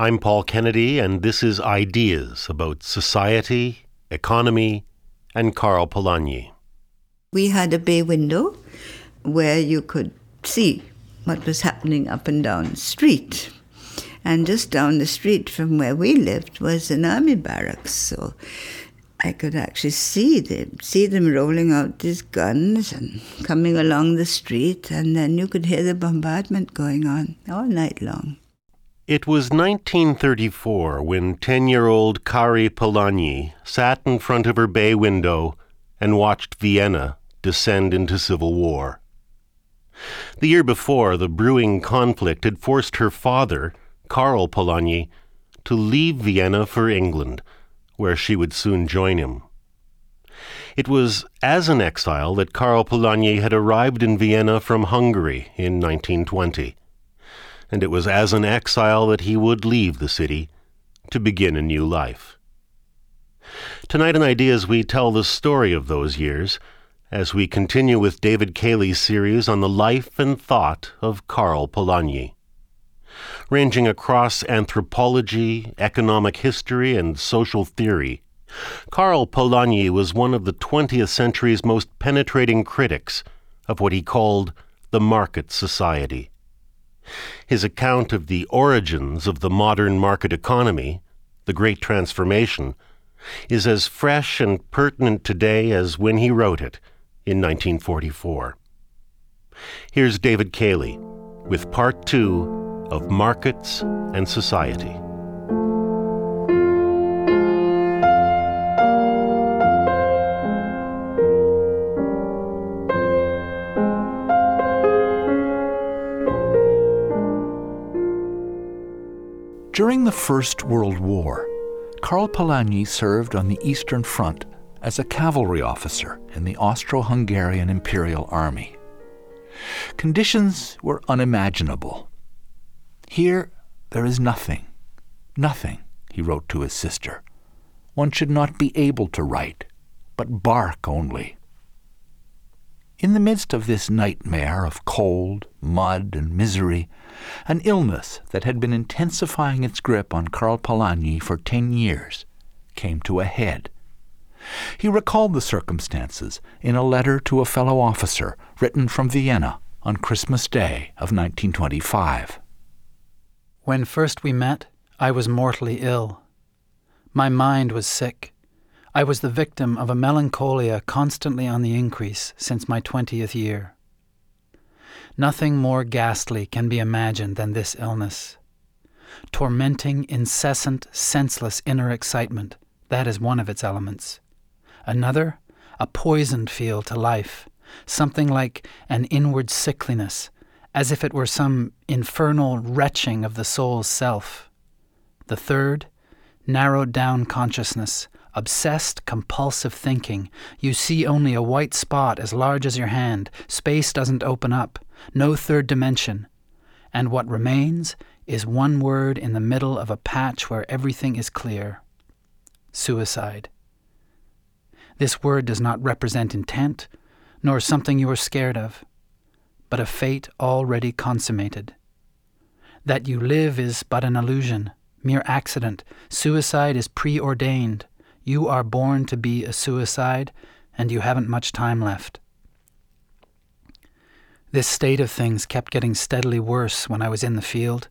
I'm Paul Kennedy, and this is Ideas About Society, Economy, and Karl Polanyi. We had a bay window where you could see what was happening up and down the street. And just down the street from where we lived was an army barracks, so I could actually see them rolling out these guns and coming along the street, and then you could hear the bombardment going on all night long. It was 1934 when 10-year-old Kari Polanyi sat in front of her bay window and watched Vienna descend into civil war. The year before, the brewing conflict had forced her father, Karl Polanyi, to leave Vienna for England, where she would soon join him. It was as an exile that Karl Polanyi had arrived in Vienna from Hungary in 1920, and it was as an exile that he would leave the city to begin a new life. Tonight in Ideas, we tell the story of those years as we continue with David Cayley's series on the life and thought of Karl Polanyi. Ranging across anthropology, economic history, and social theory, Karl Polanyi was one of the 20th century's most penetrating critics of what he called the market society. His account of the origins of the modern market economy, the Great Transformation, is as fresh and pertinent today as when he wrote it in 1944. Here's David Cayley with Part 2 of Markets and Society. During the First World War, Karl Polanyi served on the Eastern Front as a cavalry officer in the Austro-Hungarian Imperial Army. Conditions were unimaginable. "Here there is nothing, nothing," he wrote to his sister. "One should not be able to write, but bark only." In the midst of this nightmare of cold, mud, and misery, an illness that had been intensifying its grip on Karl Polanyi for 10 years came to a head. He recalled the circumstances in a letter to a fellow officer written from Vienna on Christmas Day of 1925. "When first we met, I was mortally ill. My mind was sick. I was the victim of a melancholia constantly on the increase since my 20th year. Nothing more ghastly can be imagined than this illness. Tormenting, incessant, senseless inner excitement, that is one of its elements. Another, a poisoned feel to life, something like an inward sickliness, as if it were some infernal retching of the soul's self. The third, narrowed down consciousness, obsessed, compulsive thinking. You see only a white spot as large as your hand. Space doesn't open up. No third dimension. And what remains is one word in the middle of a patch where everything is clear. Suicide. This word does not represent intent, nor something you are scared of, but a fate already consummated. That you live is but an illusion, mere accident. Suicide is preordained. You are born to be a suicide, and you haven't much time left." This state of things kept getting steadily worse when I was in the field,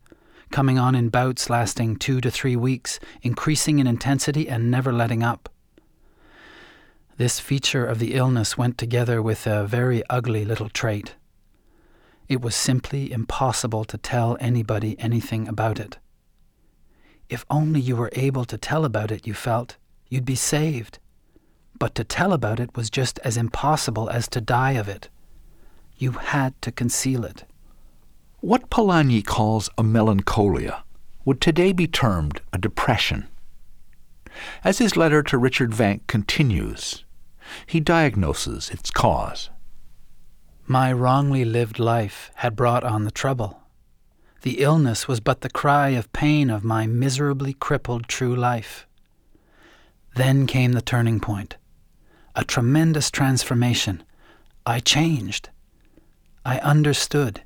coming on in bouts lasting 2 to 3 weeks, increasing in intensity and never letting up. This feature of the illness went together with a very ugly little trait. It was simply impossible to tell anybody anything about it. If only you were able to tell about it, you felt, you'd be saved. But to tell about it was just as impossible as to die of it. You had to conceal it. What Polanyi calls a melancholia would today be termed a depression. As his letter to Richard Vank continues, he diagnoses its cause. "My wrongly lived life had brought on the trouble. The illness was but the cry of pain of my miserably crippled true life. Then came the turning point, a tremendous transformation. I changed. I understood.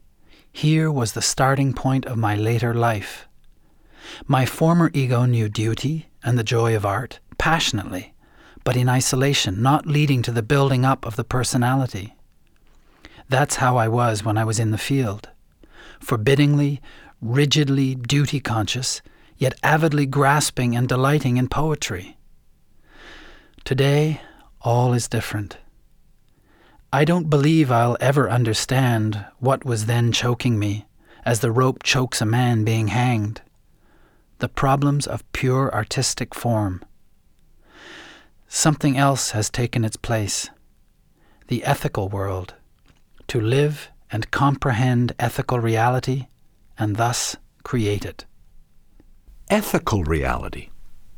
Here was the starting point of my later life. My former ego knew duty and the joy of art passionately, but in isolation, not leading to the building up of the personality. That's how I was when I was in the field. Forbiddingly, rigidly duty-conscious, yet avidly grasping and delighting in poetry. Today, all is different. I don't believe I'll ever understand what was then choking me, as the rope chokes a man being hanged. The problems of pure artistic form. Something else has taken its place. The ethical world. To live and comprehend ethical reality, and thus create it. Ethical reality,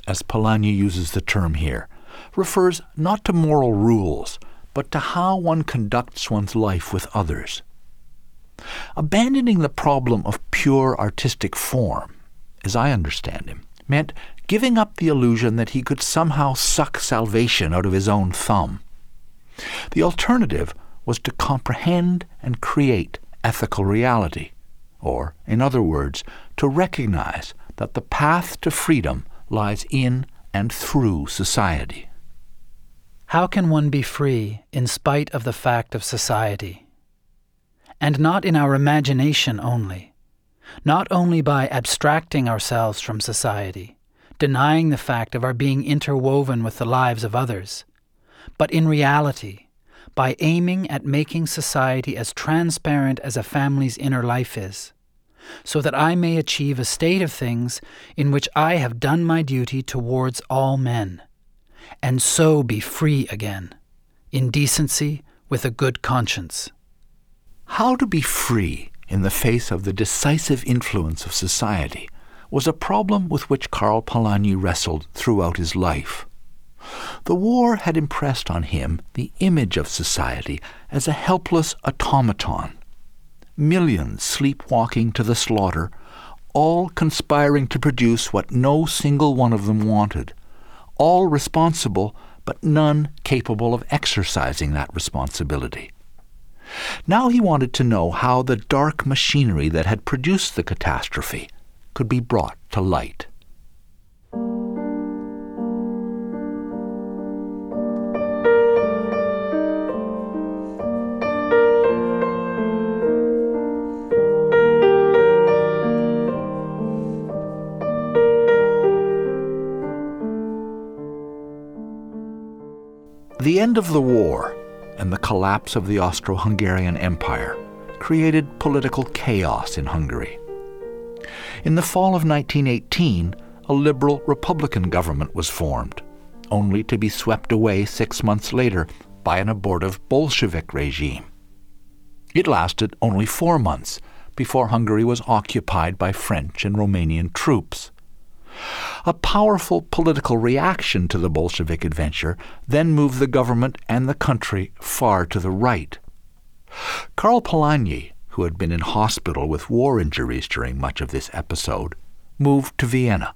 as Polanyi uses the term here, refers not to moral rules, but to how one conducts one's life with others. Abandoning the problem of pure artistic form, as I understand him, meant giving up the illusion that he could somehow suck salvation out of his own thumb. The alternative was to comprehend and create ethical reality, or, in other words, to recognize that the path to freedom lies in and through society. How can one be free in spite of the fact of society? And not in our imagination only. Not only by abstracting ourselves from society, denying the fact of our being interwoven with the lives of others, but in reality, by aiming at making society as transparent as a family's inner life is, so that I may achieve a state of things in which I have done my duty towards all men, and so be free again, in decency with a good conscience. How to be free in the face of the decisive influence of society was a problem with which Karl Polanyi wrestled throughout his life. The war had impressed on him the image of society as a helpless automaton. Millions sleepwalking to the slaughter, all conspiring to produce what no single one of them wanted, all responsible but none capable of exercising that responsibility. Now he wanted to know how the dark machinery that had produced the catastrophe could be brought to light. The end of the war and the collapse of the Austro-Hungarian Empire created political chaos in Hungary. In the fall of 1918, a liberal Republican government was formed, only to be swept away 6 months later by an abortive Bolshevik regime. It lasted only 4 months before Hungary was occupied by French and Romanian troops. A powerful political reaction to the Bolshevik adventure then moved the government and the country far to the right. Karl Polanyi, who had been in hospital with war injuries during much of this episode, moved to Vienna,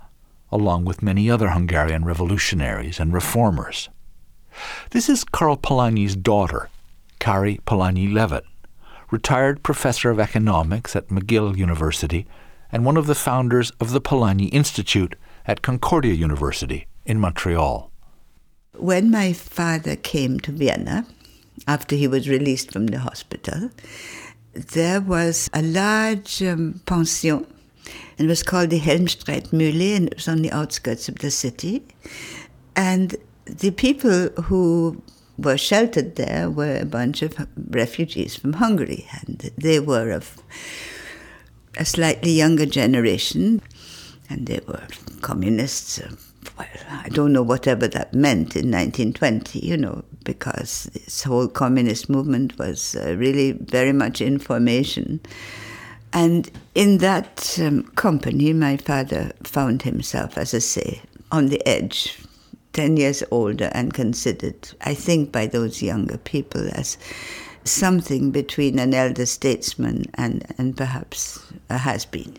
along with many other Hungarian revolutionaries and reformers. This is Karl Polanyi's daughter, Kari Polanyi-Levitt, retired professor of economics at McGill University and one of the founders of the Polanyi Institute at Concordia University in Montreal. When my father came to Vienna, after he was released from the hospital, there was a large pension. It was called the Helmstreitmühle, and it was on the outskirts of the city. And the people who were sheltered there were a bunch of refugees from Hungary, and they were of a slightly younger generation, and they were communists. Well, I don't know whatever that meant in 1920, because this whole communist movement was really very much in formation. And in that company, my father found himself, as I say, on the edge, 10 years older, and considered, I think, by those younger people as something between an elder statesman and perhaps a has-been,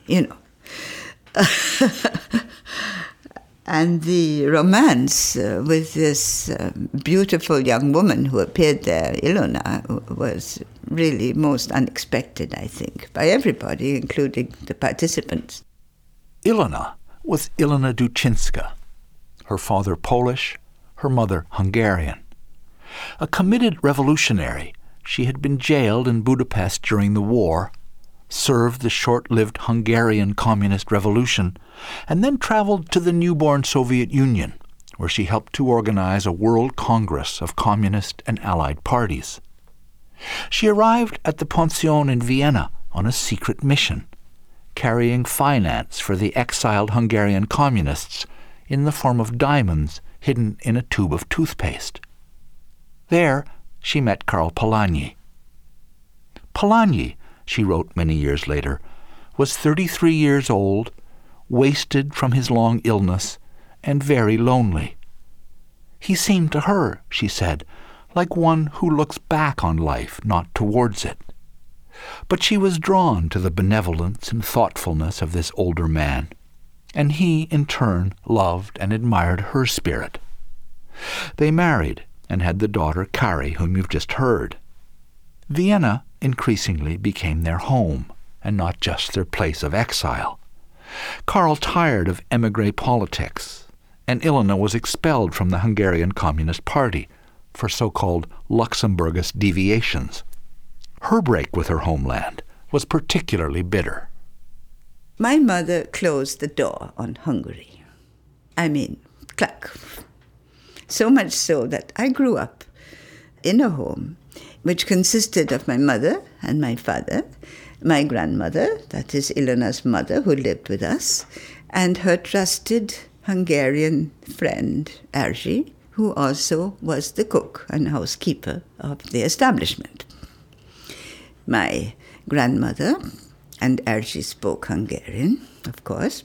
And the romance with this beautiful young woman who appeared there, Ilona, was really most unexpected, I think, by everybody, including the participants. Ilona was Ilona Duchinska, her father Polish, her mother Hungarian. A committed revolutionary, she had been jailed in Budapest during the war, served the short-lived Hungarian Communist Revolution, and then traveled to the newborn Soviet Union, where she helped to organize a world congress of communist and allied parties. She arrived at the pension in Vienna on a secret mission, carrying finance for the exiled Hungarian communists in the form of diamonds hidden in a tube of toothpaste. There, she met Karl Polanyi. Polanyi, she wrote many years later, was 33 years old, wasted from his long illness, and very lonely. He seemed to her, she said, like one who looks back on life, not towards it. But she was drawn to the benevolence and thoughtfulness of this older man, and he, in turn, loved and admired her spirit. They married and had the daughter Kari, whom you've just heard. Vienna increasingly became their home, and not just their place of exile. Karl tired of emigre politics, and Ilona was expelled from the Hungarian Communist Party for so-called Luxembourgist deviations. Her break with her homeland was particularly bitter. My mother closed the door on Hungary. I mean, clack. So much so that I grew up in a home which consisted of my mother and my father, my grandmother, that is Ilona's mother, who lived with us, and her trusted Hungarian friend, Erzsi, who also was the cook and housekeeper of the establishment. My grandmother and Erzsi spoke Hungarian, of course.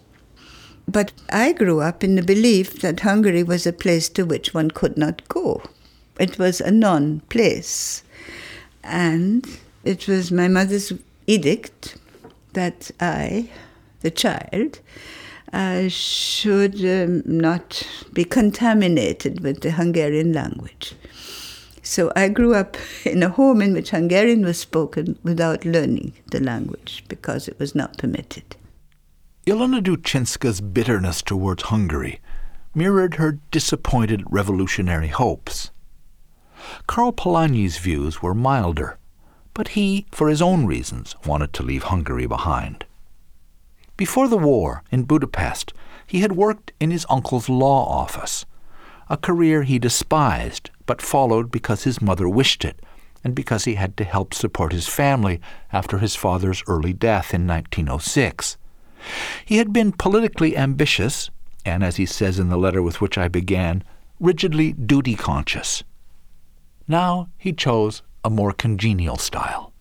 But I grew up in the belief that Hungary was a place to which one could not go. It was a non-place. And it was my mother's edict that I, the child, should not be contaminated with the Hungarian language. So I grew up in a home in which Hungarian was spoken without learning the language because it was not permitted. Ilona Duchinska's bitterness towards Hungary mirrored her disappointed revolutionary hopes. Karl Polanyi's views were milder, but he, for his own reasons, wanted to leave Hungary behind. Before the war, in Budapest, he had worked in his uncle's law office, a career he despised but followed because his mother wished it and because he had to help support his family after his father's early death in 1906. He had been politically ambitious and, as he says in the letter with which I began, rigidly duty-conscious. Now he chose a more congenial style.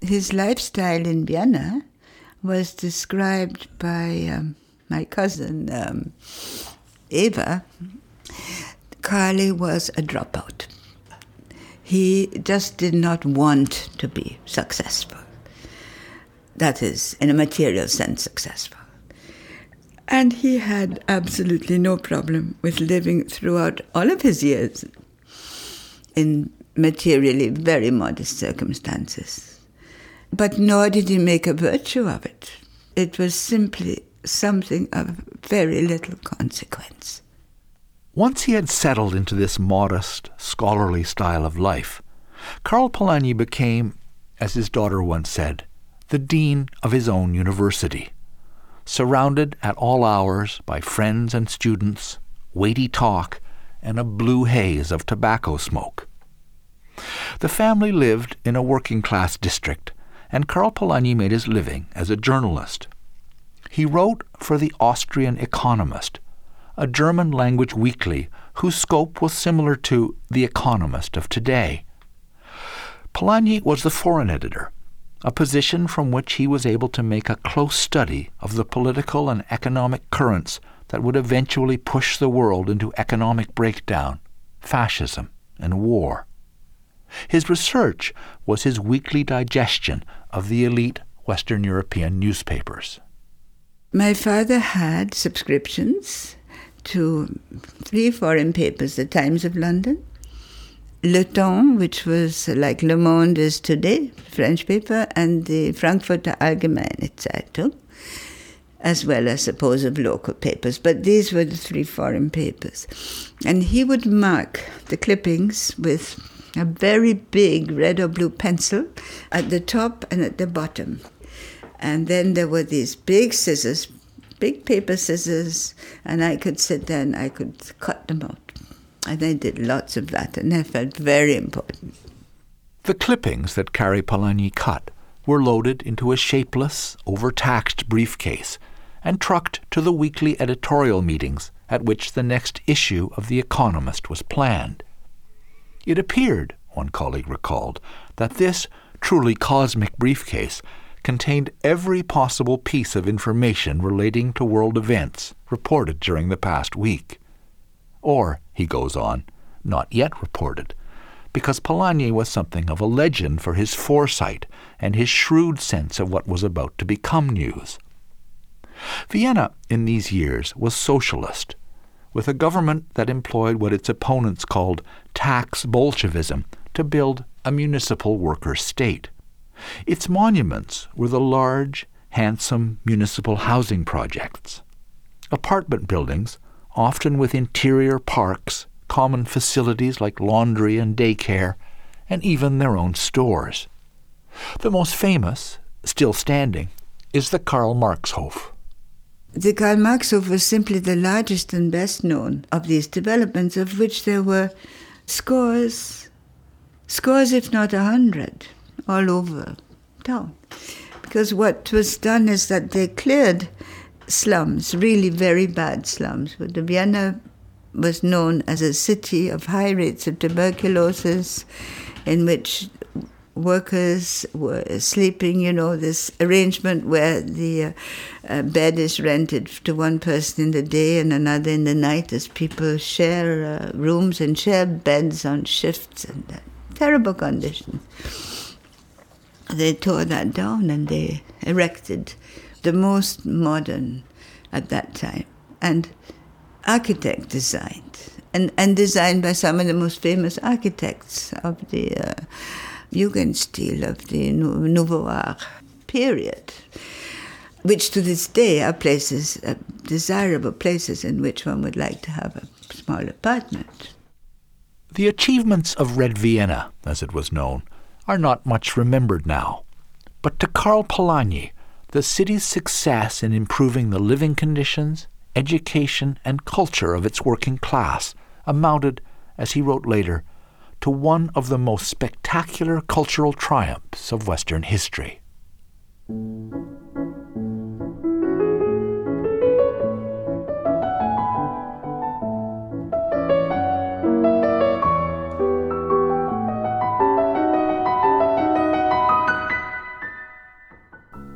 His lifestyle in Vienna was described by my cousin, Eva. Carly was a dropout. He just did not want to be successful. That is, in a material sense, successful. And he had absolutely no problem with living throughout all of his years in materially very modest circumstances. But nor did he make a virtue of it. It was simply something of very little consequence. Once he had settled into this modest, scholarly style of life, Karl Polanyi became, as his daughter once said, the dean of his own university, surrounded at all hours by friends and students, weighty talk, and a blue haze of tobacco smoke. The family lived in a working-class district, and Karl Polanyi made his living as a journalist. He wrote for the Austrian Economist, a German-language weekly whose scope was similar to The Economist of today. Polanyi was the foreign editor, a position from which he was able to make a close study of the political and economic currents that would eventually push the world into economic breakdown, fascism, and war. His research was his weekly digestion of the elite Western European newspapers. My father had subscriptions to 3 foreign papers, the Times of London, Le Temps, which was like Le Monde is today, French paper, and the Frankfurter Allgemeine Zeitung. as well, I suppose, of local papers. But these were the three foreign papers. And he would mark the clippings with a very big red or blue pencil at the top and at the bottom. And then there were these big scissors, big paper scissors, and I could sit there and I could cut them out. And I did lots of that, and I felt very important. The clippings that Kari Palagyi cut were loaded into a shapeless, overtaxed briefcase and trucked to the weekly editorial meetings at which the next issue of The Economist was planned. It appeared, one colleague recalled, that this truly cosmic briefcase contained every possible piece of information relating to world events reported during the past week. Or, he goes on, not yet reported, because Palagyi was something of a legend for his foresight and his shrewd sense of what was about to become news. Vienna, in these years, was socialist, with a government that employed what its opponents called tax Bolshevism to build a municipal worker state. Its monuments were the large, handsome municipal housing projects, apartment buildings, often with interior parks, common facilities like laundry and daycare, and even their own stores. The most famous, still standing, is the Karl Marx Hof. The Karl Marx Hof was simply the largest and best known of these developments, of which there were scores if not 100. All over town. Because what was done is that they cleared slums, really very bad slums. But Vienna was known as a city of high rates of tuberculosis, in which workers were sleeping, this arrangement where the bed is rented to one person in the day and another in the night, as people share rooms and share beds on shifts, and terrible conditions. They tore that down and they erected the most modern at that time. And architect designed, and designed by some of the most famous architects of the Jugendstil, of the Nouveau Art period, which to this day are places, desirable places in which one would like to have a small apartment. The achievements of Red Vienna, as it was known, are not much remembered now. But to Karl Palagyi, the city's success in improving the living conditions, education, and culture of its working class amounted, as he wrote later, to one of the most spectacular cultural triumphs of Western history.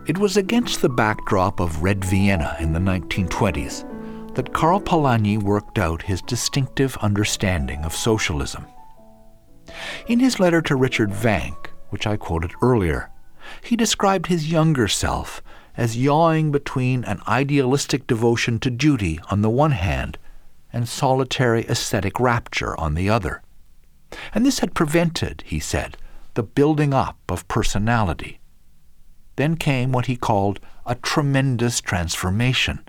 It was against the backdrop of Red Vienna in the 1920s that Karl Palagyi worked out his distinctive understanding of socialism. In his letter to Richard Vank, which I quoted earlier, he described his younger self as yawing between an idealistic devotion to duty on the one hand and solitary aesthetic rapture on the other. And this had prevented, he said, the building up of personality. Then came what he called a tremendous transformation,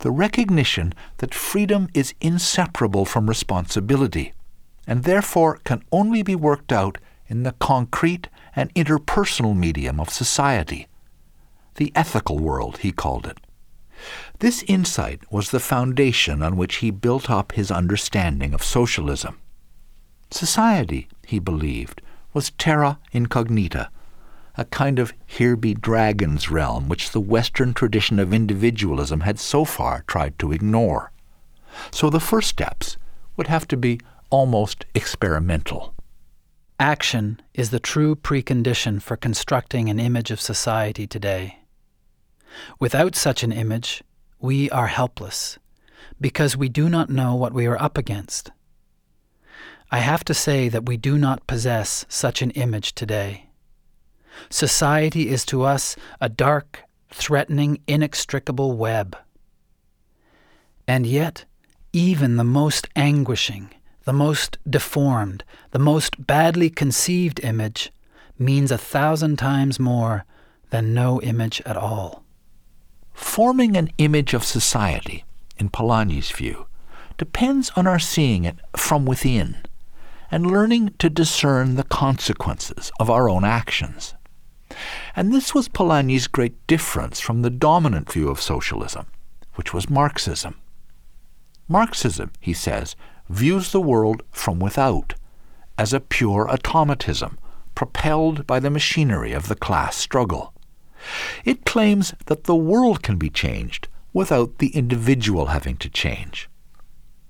the recognition that freedom is inseparable from responsibility and therefore can only be worked out in the concrete and interpersonal medium of society, the ethical world, he called it. This insight was the foundation on which he built up his understanding of socialism. Society, he believed, was terra incognita, a kind of here-be-dragons realm which the Western tradition of individualism had so far tried to ignore. So the first steps would have to be almost experimental. Action is the true precondition for constructing an image of society today. Without such an image, we are helpless, because we do not know what we are up against. I have to say that we do not possess such an image today. Society is to us a dark, threatening, inextricable web. And yet, even the most anguishing, the most deformed, the most badly conceived image means 1,000 times more than no image at all. forming an image of society, in Polanyi's view, depends on our seeing it from within and learning to discern the consequences of our own actions. And this was Polanyi's great difference from the dominant view of socialism, which was Marxism. Marxism, he says, views the world from without, as a pure automatism propelled by the machinery of the class struggle. It claims that the world can be changed without the individual having to change.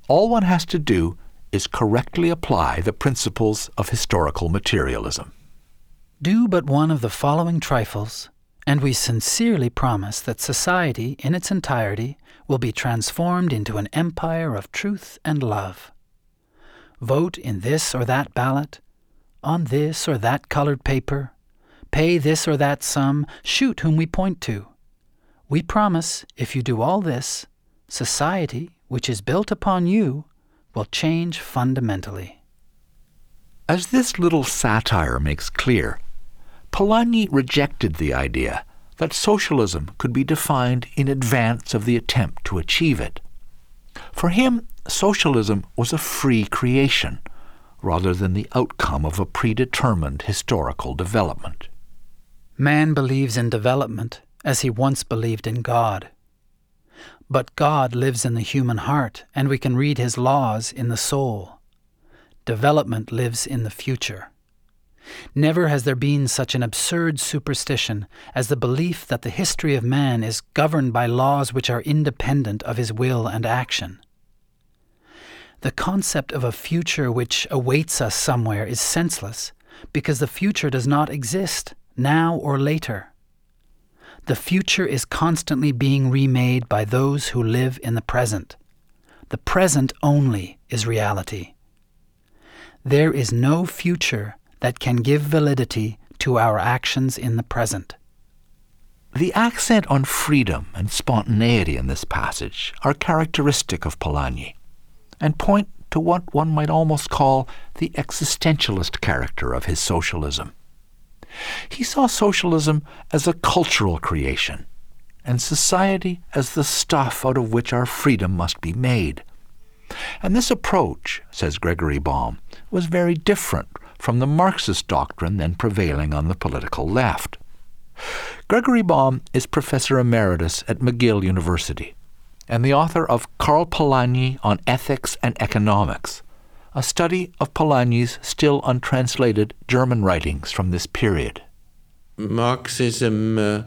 All one has to do is correctly apply the principles of historical materialism. Do but one of the following trifles, and we sincerely promise that society in its entirety will be transformed into an empire of truth and love. Vote in this or that ballot, on this or that colored paper, pay this or that sum, shoot whom we point to. We promise, if you do all this, society, which is built upon you, will change fundamentally. As this little satire makes clear, Polanyi rejected the idea that socialism could be defined in advance of the attempt to achieve it. For him, socialism was a free creation, rather than the outcome of a predetermined historical development. Man believes in development as he once believed in God. But God lives in the human heart, and we can read his laws in the soul. Development lives in the future. Never has there been such an absurd superstition as the belief that the history of man is governed by laws which are independent of his will and action. The concept of a future which awaits us somewhere is senseless, because the future does not exist, now or later. The future is constantly being remade by those who live in the present. The present only is reality. There is no future that can give validity to our actions in the present. The accent on freedom and spontaneity in this passage are characteristic of Polanyi, and point to what one might almost call the existentialist character of his socialism. He saw socialism as a cultural creation, and society as the stuff out of which our freedom must be made. And this approach, says Gregory Baum, was very different from the Marxist doctrine then prevailing on the political left. Gregory Baum is Professor Emeritus at McGill University, and the author of Karl Polanyi on Ethics and Economics, a study of Polanyi's still untranslated German writings from this period. Marxism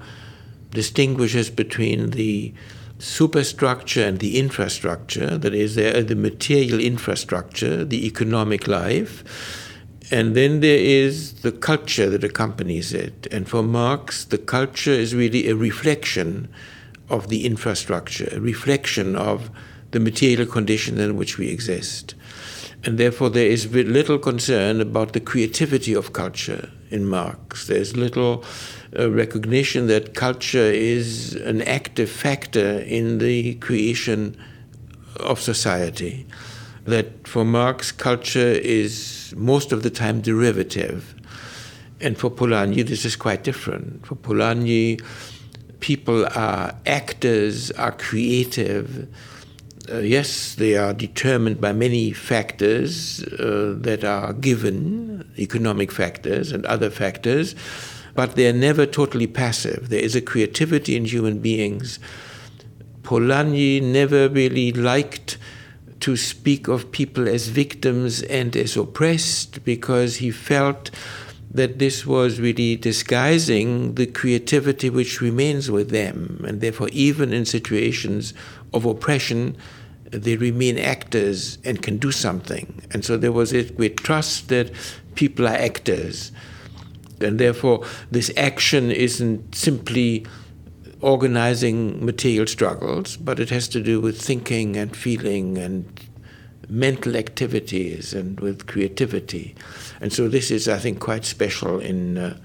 distinguishes between the superstructure and the infrastructure, that is, the material infrastructure, the economic life, and then there is the culture that accompanies it. And for Marx, the culture is really a reflection of the infrastructure, a reflection of the material condition in which we exist. And therefore there is little concern about the creativity of culture in Marx. There's little recognition that culture is an active factor in the creation of society. That for Marx, culture is most of the time derivative. And for Polanyi, this is quite different. For Polanyi, people are actors, are creative. Yes, they are determined by many factors that are given, economic factors and other factors, but they are never totally passive. There is a creativity in human beings. Polanyi never really liked to speak of people as victims and as oppressed, because he felt that this was really disguising the creativity which remains with them. And therefore, even in situations of oppression, they remain actors and can do something. And so there was a great trust that people are actors. And therefore, this action isn't simply organizing material struggles, but it has to do with thinking and feeling and mental activities and with creativity. And so this is, I think, quite special in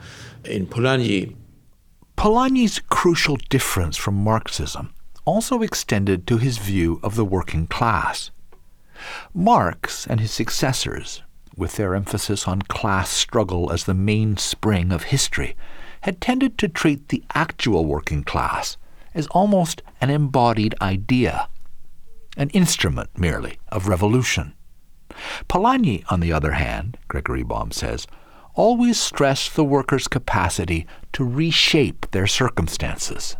Polanyi. Polanyi's crucial difference from Marxism also extended to his view of the working class. Marx and his successors, with their emphasis on class struggle as the mainspring of history, had tended to treat the actual working class as almost an embodied idea, an instrument merely of revolution. Polanyi, on the other hand, Gregory Baum says, always stressed the workers' capacity to reshape their circumstances.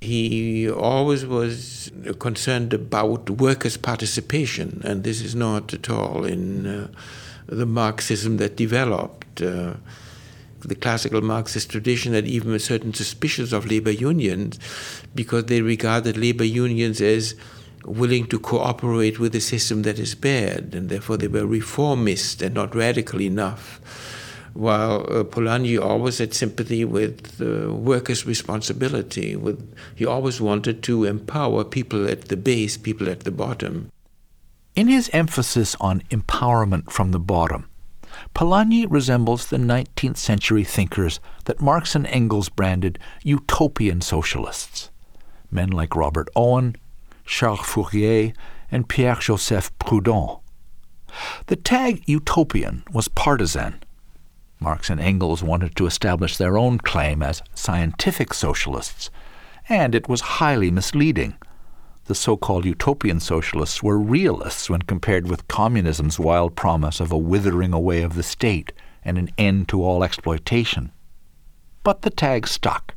He always was concerned about workers' participation, and this is not at all in the Marxism that developed. The classical Marxist tradition had even certain suspicions of labor unions because they regarded labor unions as willing to cooperate with a system that is bad, and therefore they were reformist and not radical enough. While Polanyi always had sympathy with workers' responsibility. He always wanted to empower people at the base, people at the bottom. In his emphasis on empowerment from the bottom, Polanyi resembles the 19th century thinkers that Marx and Engels branded utopian socialists, men like Robert Owen, Charles Fourier, and Pierre-Joseph Proudhon. The tag utopian was partisan. Marx and Engels wanted to establish their own claim as scientific socialists, and it was highly misleading. The so-called utopian socialists were realists when compared with communism's wild promise of a withering away of the state and an end to all exploitation. But the tag stuck.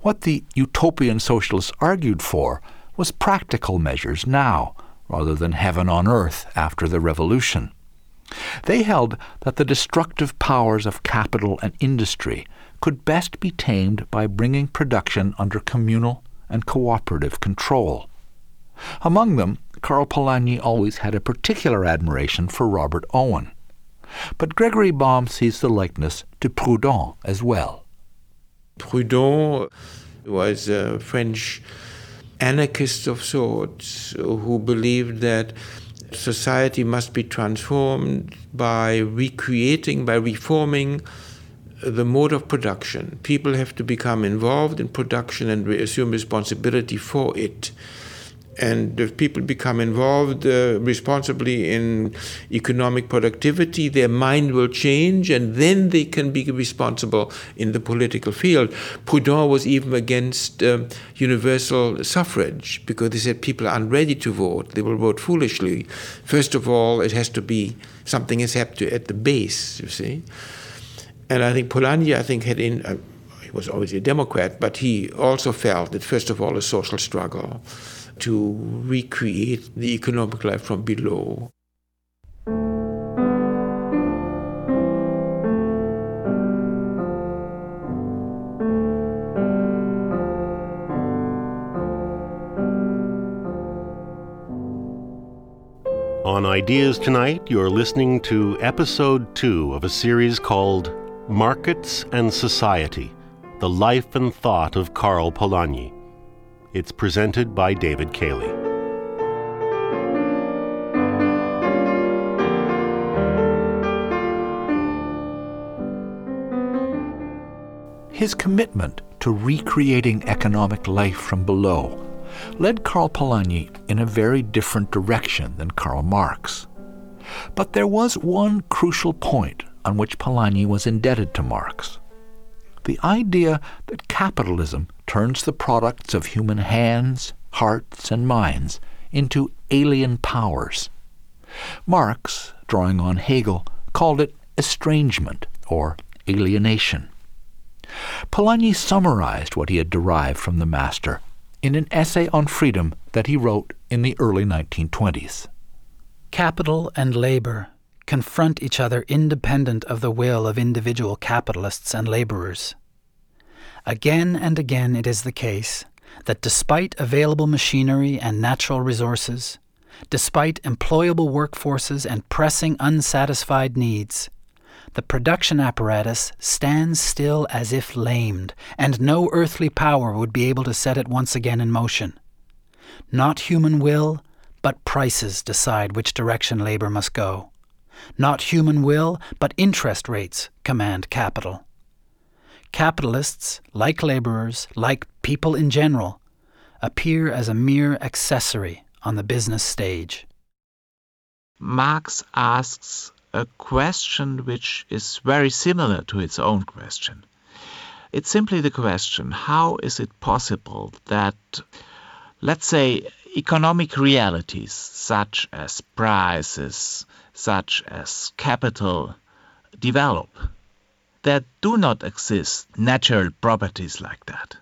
What the utopian socialists argued for was practical measures now, rather than heaven on earth after the revolution. They held that the destructive powers of capital and industry could best be tamed by bringing production under communal and cooperative control. Among them, Karl Polanyi always had a particular admiration for Robert Owen. But Gregory Baum sees the likeness to Proudhon as well. Proudhon was a French anarchist of sorts who believed that society must be transformed by recreating, by reforming the mode of production. People have to become involved in production and assume responsibility for it. And if people become involved responsibly in economic productivity, their mind will change, and then they can be responsible in the political field. Proudhon was even against universal suffrage because they said people are unready to vote. They will vote foolishly. First of all, it has to be something has happened at the base, you see. And I think Polanyi, he was always a Democrat, but he also felt that, first of all, a social struggle to recreate the economic life from below. On Ideas Tonight, you're listening to Episode 2 of a series called Markets and Society, The Life and Thought of Karl Polanyi. It's presented by David Cayley. His commitment to recreating economic life from below led Karl Polanyi in a very different direction than Karl Marx. But there was one crucial point on which Polanyi was indebted to Marx. The idea that capitalism turns the products of human hands, hearts, and minds into alien powers. Marx, drawing on Hegel, called it estrangement or alienation. Polanyi summarized what he had derived from the master in an essay on freedom that he wrote in the early 1920s. Capital and labor confront each other independent of the will of individual capitalists and laborers. Again and again it is the case that despite available machinery and natural resources, despite employable workforces and pressing unsatisfied needs, the production apparatus stands still as if lamed, and no earthly power would be able to set it once again in motion. Not human will, but prices decide which direction labor must go. Not human will, but interest rates command capital. Capitalists, like laborers, like people in general, appear as a mere accessory on the business stage. Marx asks a question which is very similar to its own question. It's simply the question, how is it possible that, let's say, economic realities such as prices, such as capital, develop? There do not exist natural properties like that.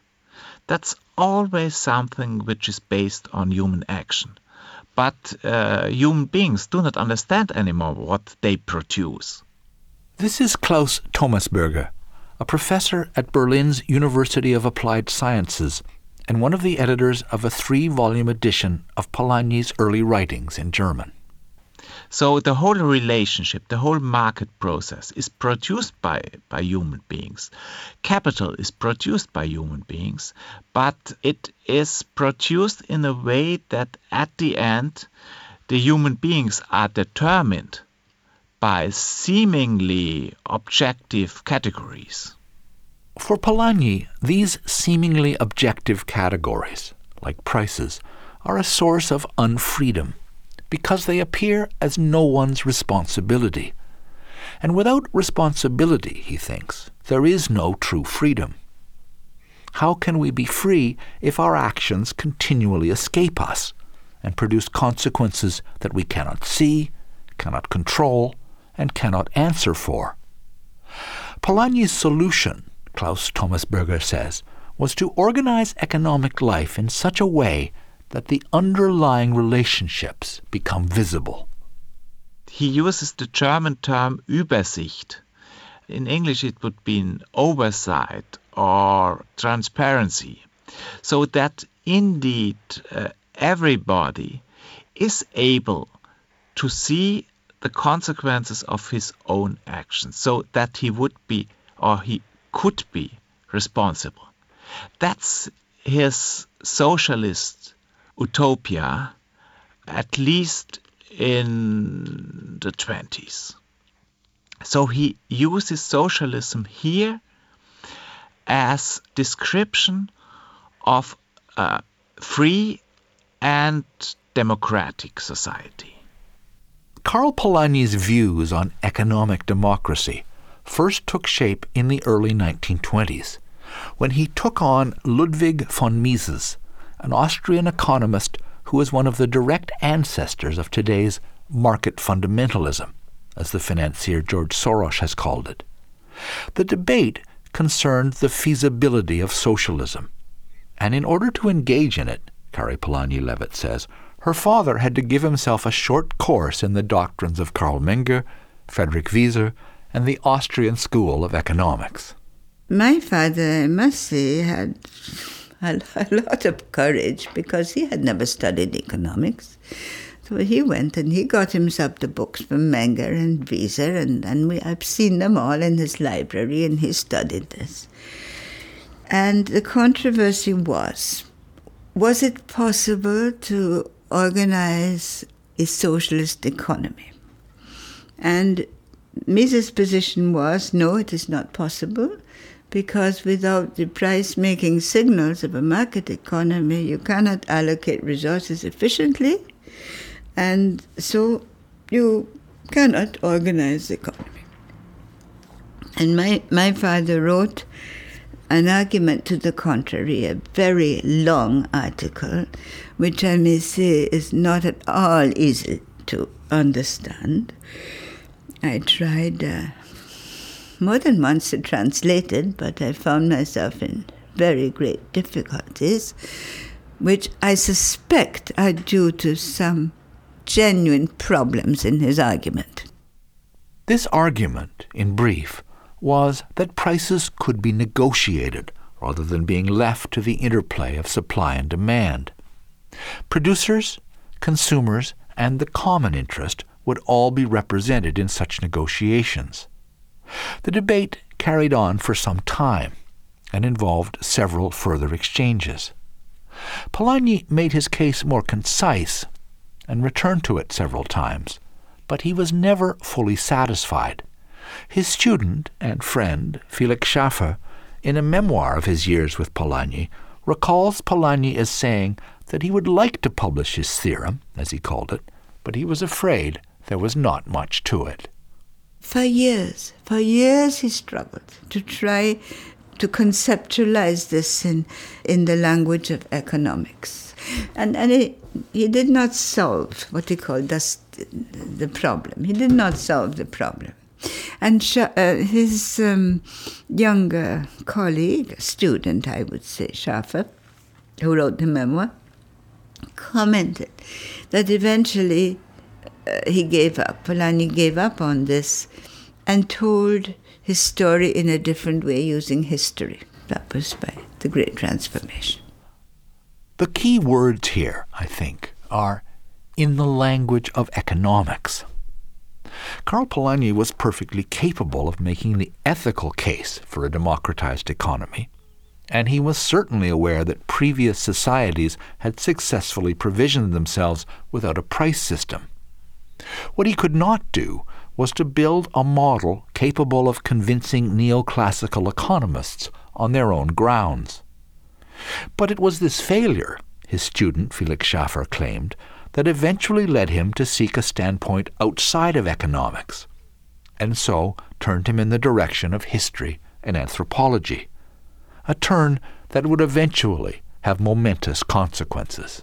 That's always something which is based on human action. But human beings do not understand anymore what they produce. This is Klaus Thomasberger, a professor at Berlin's University of Applied Sciences and one of the editors of a 3-volume edition of Polanyi's early writings in German. So the whole relationship, the whole market process is produced by human beings. Capital is produced by human beings, but it is produced in a way that at the end the human beings are determined by seemingly objective categories. For Polanyi, these seemingly objective categories, like prices, are a source of unfreedom, because they appear as no one's responsibility. And without responsibility, he thinks, there is no true freedom. How can we be free if our actions continually escape us and produce consequences that we cannot see, cannot control, and cannot answer for? Polanyi's solution, Klaus Thomasberger says, was to organize economic life in such a way that the underlying relationships become visible. He uses the German term Übersicht. In English it would be an oversight or transparency, so that indeed everybody is able to see the consequences of his own actions, so that he would be, or he could be, responsible. That's his socialist utopia, at least in the 1920s. So he uses socialism here as description of a free and democratic society. Karl Polanyi's views on economic democracy first took shape in the early 1920s, when he took on Ludwig von Mises, an Austrian economist who is one of the direct ancestors of today's market fundamentalism, as the financier George Soros has called it. The debate concerned the feasibility of socialism, and in order to engage in it, Kari Polanyi-Levitt says, her father had to give himself a short course in the doctrines of Karl Menger, Friedrich Wieser, and the Austrian School of Economics. My father, I must say, had a lot of courage, because he had never studied economics. So he went and he got himself the books from Menger and Wieser, and I've seen them all in his library, and he studied this. And the controversy was it possible to organize a socialist economy? And Mises' position was, no, it is not possible, because without the price-making signals of a market economy, you cannot allocate resources efficiently, and so you cannot organize the economy. And my father wrote an argument to the contrary, a very long article, which I may say is not at all easy to understand. I tried more than once to translate it, but I found myself in very great difficulties, which I suspect are due to some genuine problems in his argument. This argument, in brief, was that prices could be negotiated rather than being left to the interplay of supply and demand. Producers, consumers, and the common interest would all be represented in such negotiations. The debate carried on for some time and involved several further exchanges. Polanyi made his case more concise and returned to it several times, but he was never fully satisfied. His student and friend, Felix Schaffer, in a memoir of his years with Polanyi, recalls Polanyi as saying that he would like to publish his theorem, as he called it, but he was afraid there was not much to it. For years he struggled to try to conceptualize this in the language of economics. And he did not solve what he called the problem. He did not solve the problem. And his younger colleague, student, I would say, Schaffer, who wrote the memoir, commented that eventually he gave up. Polanyi gave up on this and told his story in a different way using history. That was by the Great Transformation. The key words here, I think, are in the language of economics. Karl Polanyi was perfectly capable of making the ethical case for a democratized economy, and he was certainly aware that previous societies had successfully provisioned themselves without a price system. What he could not do was to build a model capable of convincing neoclassical economists on their own grounds. But it was this failure, his student Felix Schaffer claimed, that eventually led him to seek a standpoint outside of economics, and so turned him in the direction of history and anthropology, a turn that would eventually have momentous consequences.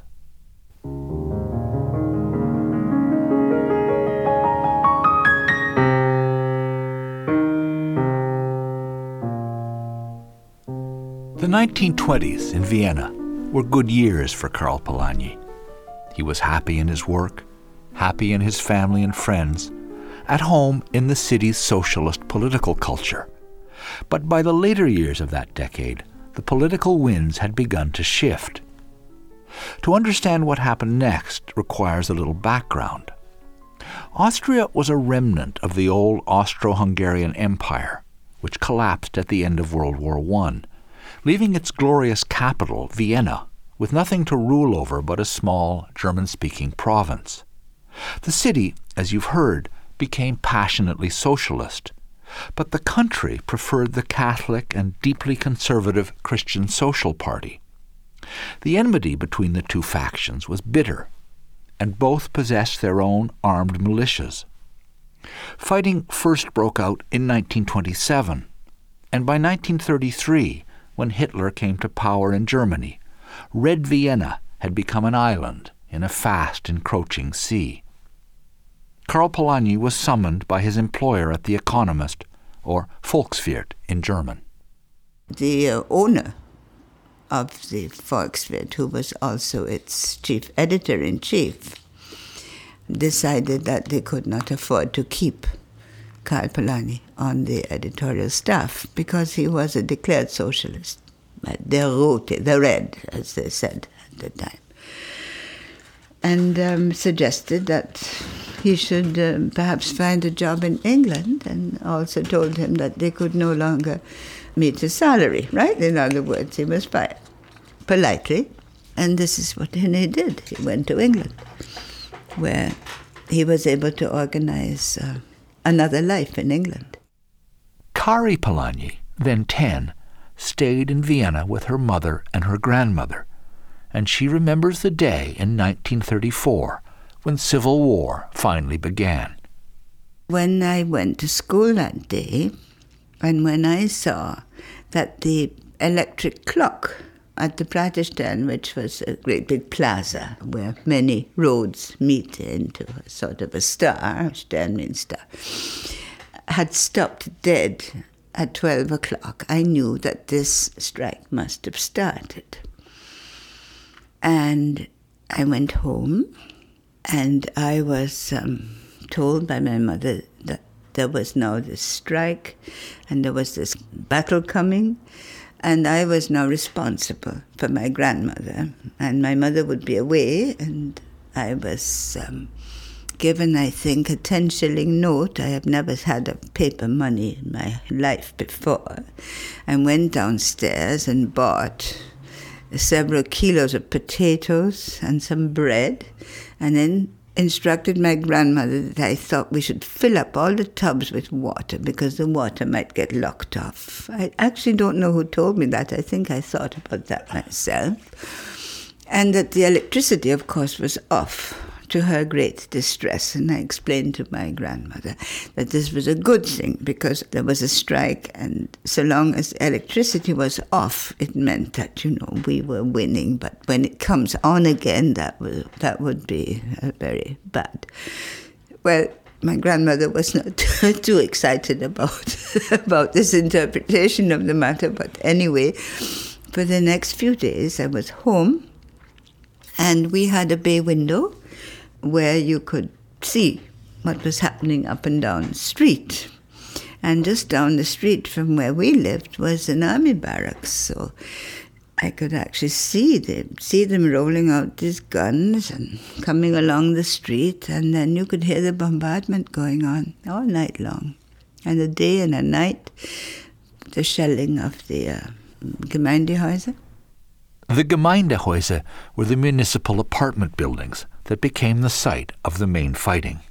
The 1920s in Vienna were good years for Karl Polanyi. He was happy in his work, happy in his family and friends, at home in the city's socialist political culture. But by the later years of that decade, the political winds had begun to shift. To understand what happened next requires a little background. Austria was a remnant of the old Austro-Hungarian Empire, which collapsed at the end of World War I, leaving its glorious capital, Vienna, with nothing to rule over but a small German-speaking province. The city, as you've heard, became passionately socialist, but the country preferred the Catholic and deeply conservative Christian Social Party. The enmity between the two factions was bitter, and both possessed their own armed militias. Fighting first broke out in 1927, and by 1933, when Hitler came to power in Germany, Red Vienna had become an island in a fast encroaching sea. Karl Polanyi was summoned by his employer at The Economist, or Volkswirt in German. The owner of the Volkswirt, who was also its chief editor-in-chief, decided that they could not afford to keep Karl Polanyi on the editorial staff because he was a declared socialist, the Rote, the Red, as they said at the time, and suggested that he should perhaps find a job in England, and also told him that they could no longer meet his salary, right? In other words, he was fired, politely, and this is what Henry did. He went to England, where he was able to organize another life in England. Kari Polanyi, then 10, stayed in Vienna with her mother and her grandmother, and she remembers the day in 1934 when civil war finally began. When I went to school that day, and when I saw that the electric clock at the Praterstern, which was a great big plaza where many roads meet into a sort of a star, Stern means star, had stopped dead at 12 o'clock, I knew that this strike must have started. And I went home, and I was told by my mother that there was now this strike, and there was this battle coming, and I was now responsible for my grandmother. And my mother would be away, and I was given, I think, a 10-shilling note. I have never had a paper money in my life before. I went downstairs and bought several kilos of potatoes and some bread, and then instructed my grandmother that I thought we should fill up all the tubs with water because the water might get locked off. I actually don't know who told me that. I think I thought about that myself. And that the electricity, of course, was off to her great distress. And I explained to my grandmother that this was a good thing because there was a strike, and so long as electricity was off, it meant that, you know, we were winning. But when it comes on again, that would be very bad. Well, my grandmother was not too excited about this interpretation of the matter. But anyway, for the next few days, I was home, and we had a bay window where you could see what was happening up and down the street. And just down the street from where we lived was an army barracks, so I could actually see them rolling out these guns and coming along the street, and then you could hear the bombardment going on all night long. And a day and a night, the shelling of the Gemeindehäuser. The Gemeindehäuser were the municipal apartment buildings that became the site of the main fighting.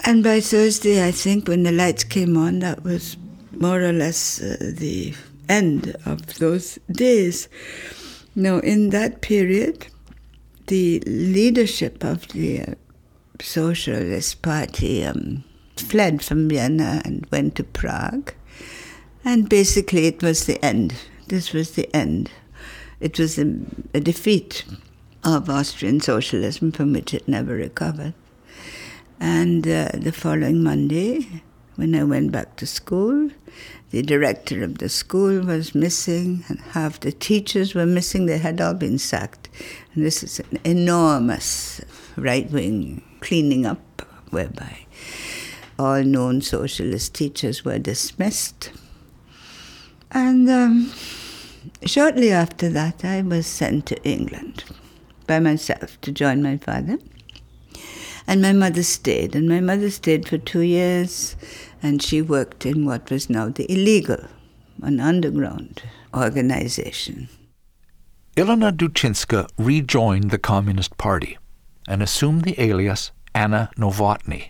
And by Thursday, I think, when the lights came on, that was more or less the end of those days. Now, in that period, the leadership of the Socialist Party fled from Vienna and went to Prague, and basically it was the end. This was the end. It was a defeat of Austrian socialism from which it never recovered. And the following Monday, when I went back to school, the director of the school was missing, and half the teachers were missing. They had all been sacked. And this is an enormous right-wing cleaning up, whereby all known socialist teachers were dismissed. And shortly after that, I was sent to England by myself to join my father. And my mother stayed, for 2 years, and she worked in what was now the Illegal, an underground organization. Ilona Duchinska rejoined the Communist Party and assumed the alias Anna Novotny.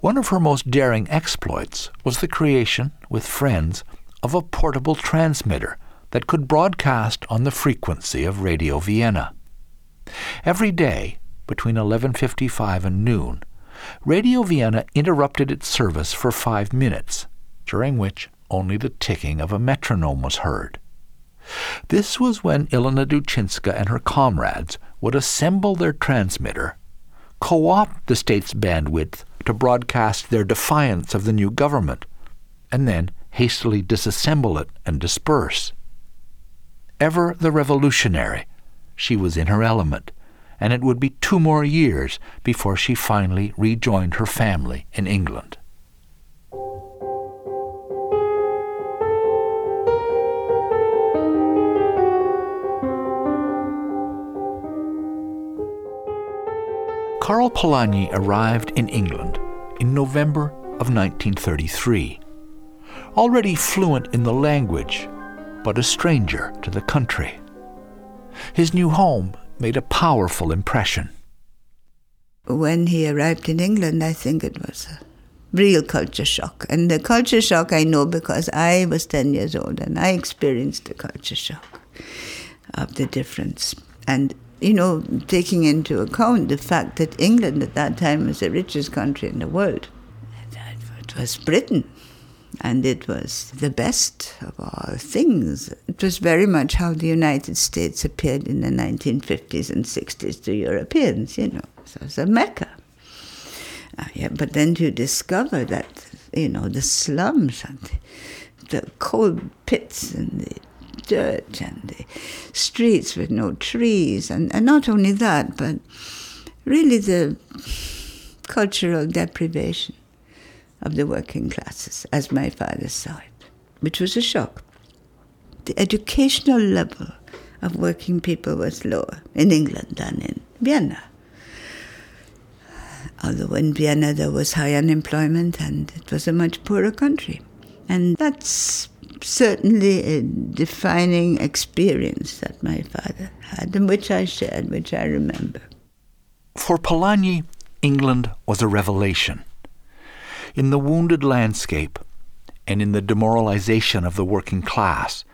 One of her most daring exploits was the creation, with friends, of a portable transmitter that could broadcast on the frequency of Radio Vienna. Every day, between 11:55 and noon, Radio Vienna interrupted its service for 5 minutes, during which only the ticking of a metronome was heard. This was when Ilona Duchinska and her comrades would assemble their transmitter, co-opt the state's bandwidth to broadcast their defiance of the new government, and then hastily disassemble it and disperse. Ever the revolutionary, she was in her element, and it would be 2 more years before she finally rejoined her family in England. Karl Polanyi arrived in England in November of 1933, already fluent in the language, but a stranger to the country. His new home made a powerful impression. When he arrived in England, I think it was a real culture shock. And the culture shock I know because I was 10 years old and I experienced the culture shock of the difference. And, you know, taking into account the fact that England at that time was the richest country in the world. It was Britain, and it was the best of all things. It was very much how the United States appeared in the 1950s and 60s to Europeans, you know. So it was a mecca. Yeah, but then to discover that, you know, the slums and the coal pits and the dirt and the streets with no trees, and not only that, but really the cultural deprivation of the working classes, as my father saw it, which was a shock. The educational level of working people was lower in England than in Vienna. Although in Vienna there was high unemployment and it was a much poorer country. And that's certainly a defining experience that my father had, and which I shared, which I remember. For Polanyi, England was a revelation. In the wounded landscape and in the demoralization of the working class,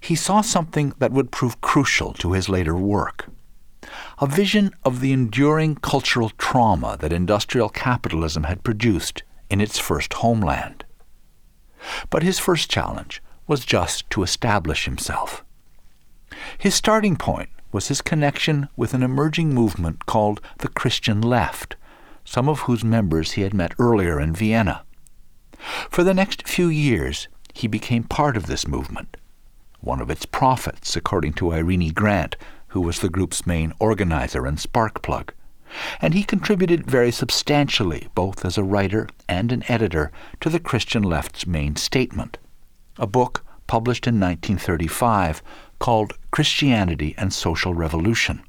he saw something that would prove crucial to his later work, a vision of the enduring cultural trauma that industrial capitalism had produced in its first homeland. But his first challenge was just to establish himself. His starting point was his connection with an emerging movement called the Christian Left, some of whose members he had met earlier in Vienna. For the next few years, he became part of this movement, one of its prophets, according to Irene Grant, who was the group's main organizer and sparkplug, and he contributed very substantially, both as a writer and an editor, to the Christian Left's main statement, a book published in 1935 called Christianity and Social Revolution.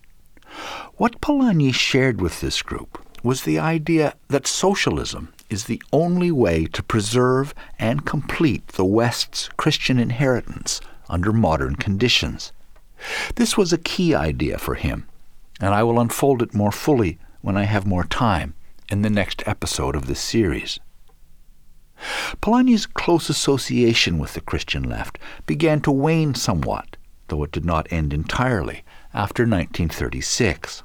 What Polanyi shared with this group was the idea that socialism is the only way to preserve and complete the West's Christian inheritance under modern conditions. This was a key idea for him, and I will unfold it more fully when I have more time in the next episode of this series. Polanyi's close association with the Christian Left began to wane somewhat, though it did not end entirely, after 1936.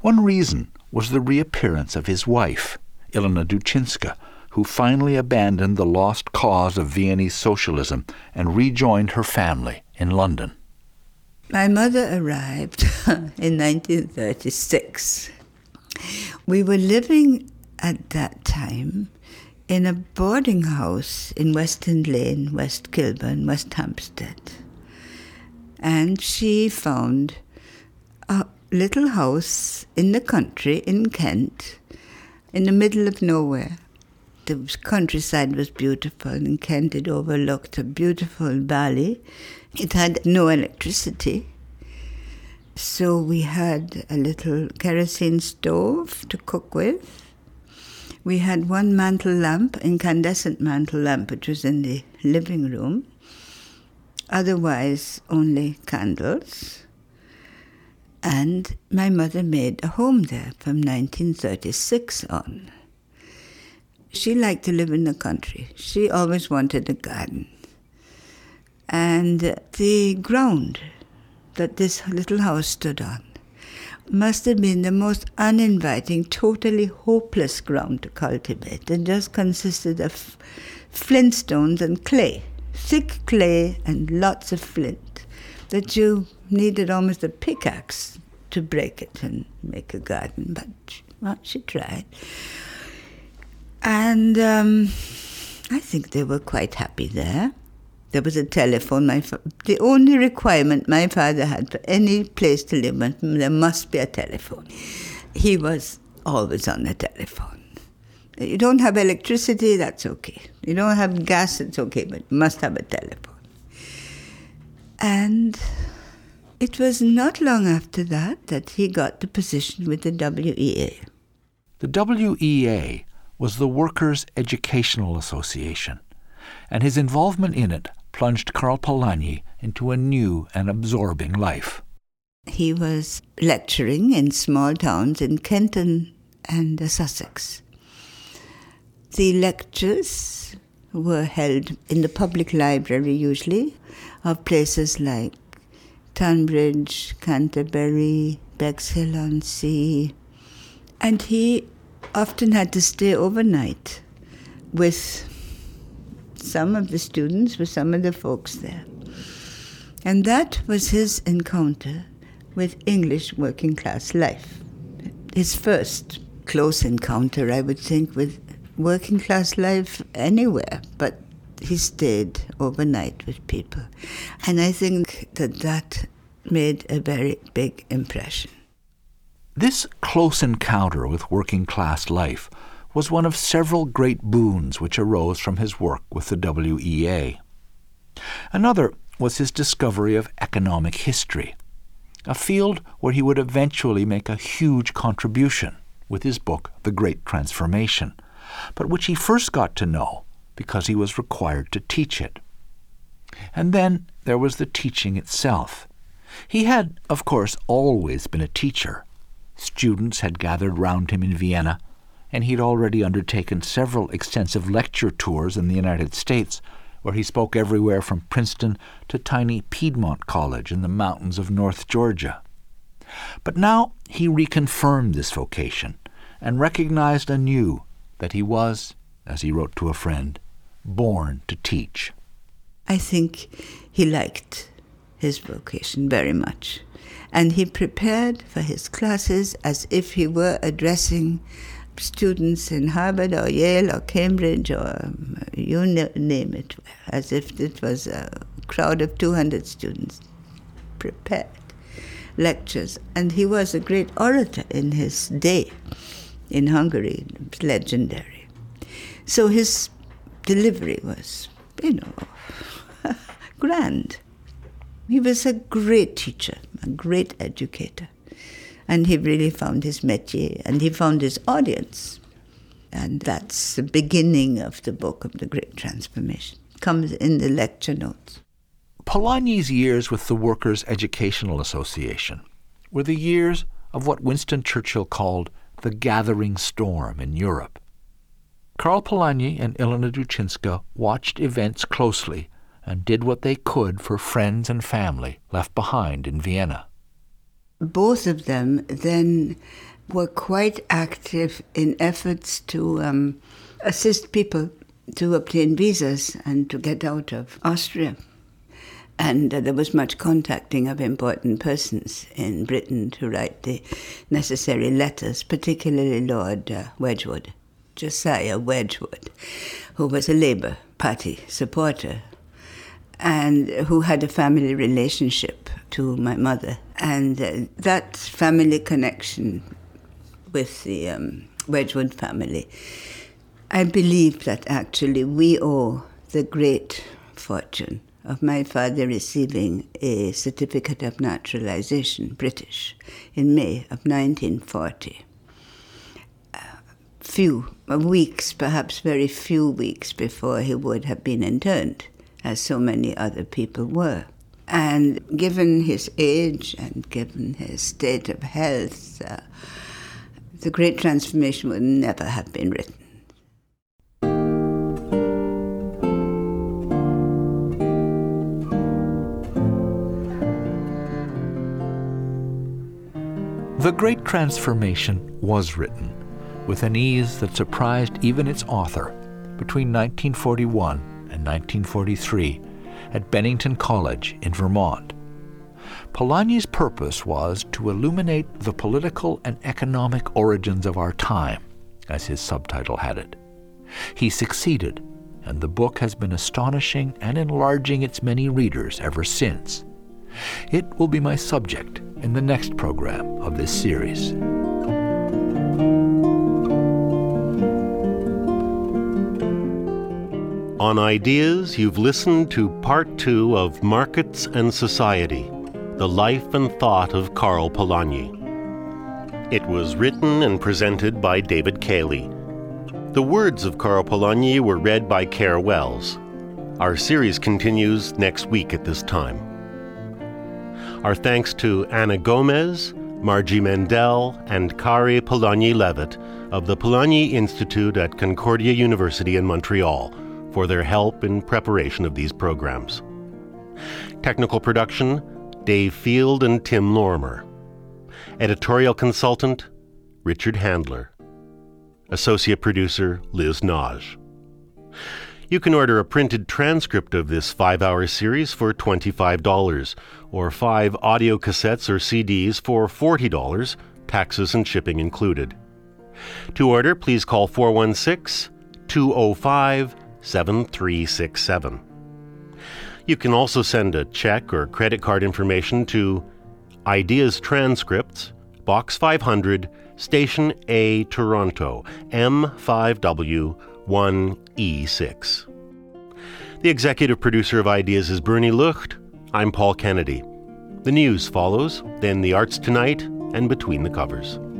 One reason was the reappearance of his wife, Ilona Duchinska, who finally abandoned the lost cause of Viennese socialism and rejoined her family in London. My mother arrived in 1936. We were living at that time in a boarding house in Western Lane, West Kilburn, West Hampstead. And she found a little house in the country, in Kent, in the middle of nowhere. The countryside was beautiful, and Kent, it overlooked a beautiful valley. It had no electricity, so we had a little kerosene stove to cook with. We had one mantle lamp, incandescent mantle lamp, which was in the living room. Otherwise, only candles. And my mother made a home there from 1936 on. She liked to live in the country. She always wanted a garden. And the ground that this little house stood on must have been the most uninviting, totally hopeless ground to cultivate. It just consisted of flintstones and clay, thick clay and lots of flint, that you needed almost a pickaxe to break it and make a garden. But she tried. And I think they were quite happy there. There was a telephone. The only requirement my father had for any place to live, there must be a telephone. He was always on the telephone. You don't have electricity, that's okay. You don't have gas, it's okay, but you must have a telephone. And it was not long after that that he got the position with the WEA. The WEA was the Workers' Educational Association, and his involvement in it plunged Karl Polanyi into a new and absorbing life. He was lecturing in small towns in Kent and Sussex. The lectures were held in the public library, usually, of places like Tonbridge, Canterbury, Bexhill-on-Sea, and he often had to stay overnight with some of the students, with some of the folks there. And that was his encounter with English working class life. His first close encounter, I would think, with working class life anywhere, but he stayed overnight with people. And I think that made a very big impression. This close encounter with working class life was one of several great boons which arose from his work with the WEA. Another was his discovery of economic history, a field where he would eventually make a huge contribution with his book, The Great Transformation, but which he first got to know because he was required to teach it. And then there was the teaching itself. He had, of course, always been a teacher. Students had gathered round him in Vienna, and he'd already undertaken several extensive lecture tours in the United States, where he spoke everywhere from Princeton to tiny Piedmont College in the mountains of North Georgia. But now he reconfirmed this vocation and recognized anew that he was, as he wrote to a friend, born to teach. I think he liked his vocation very much, and he prepared for his classes as if he were addressing students in Harvard or Yale or Cambridge or you name it, as if it was a crowd of 200 students. Prepared lectures, and he was a great orator in his day in Hungary, legendary. So his delivery was, grand. He was a great teacher, a great educator, and he really found his métier, and he found his audience. And that's the beginning of the book of The Great Transformation. Comes in the lecture notes. Polanyi's years with the Workers' Educational Association were the years of what Winston Churchill called the gathering storm in Europe. Karl Polanyi and Elena Duchinska watched events closely and did what they could for friends and family left behind in Vienna. Both of them then were quite active in efforts to assist people to obtain visas and to get out of Austria. And there was much contacting of important persons in Britain to write the necessary letters, particularly Lord Wedgwood, Josiah Wedgwood, who was a Labour Party supporter and who had a family relationship to my mother. And that family connection with the Wedgwood family, I believe that actually we owe the great fortune of my father receiving a certificate of naturalization, British, in May of 1940. Very few weeks before he would have been interned, as so many other people were. And given his age and given his state of health, The Great Transformation would never have been written. The Great Transformation was written, with an ease that surprised even its author, between 1941 and 1943 at Bennington College in Vermont. Polanyi's purpose was to illuminate the political and economic origins of our time, as his subtitle had it. He succeeded, and the book has been astonishing and enlarging its many readers ever since. It will be my subject in the next program of this series. On Ideas, you've listened to Part 2 of Markets and Society, The Life and Thought of Karl Polanyi. It was written and presented by David Cayley. The words of Karl Polanyi were read by Care Wells. Our series continues next week at this time. Our thanks to Anna Gomez, Margie Mendel, and Kari Polanyi-Levitt of the Polanyi Institute at Concordia University in Montreal for their help in preparation of these programs. Technical production, Dave Field and Tim Lorimer. Editorial consultant, Richard Handler. Associate producer, Liz Nage. You can order a printed transcript of this 5-hour series for $25, or 5 audio cassettes or CDs for $40, taxes and shipping included. To order, please call 416-205-7367. You can also send a check or credit card information to Ideas Transcripts, Box 500, Station A, Toronto, M5W1E6. The executive producer of Ideas is Bernie Lucht. I'm Paul Kennedy. The news follows, then the arts tonight, and between the covers.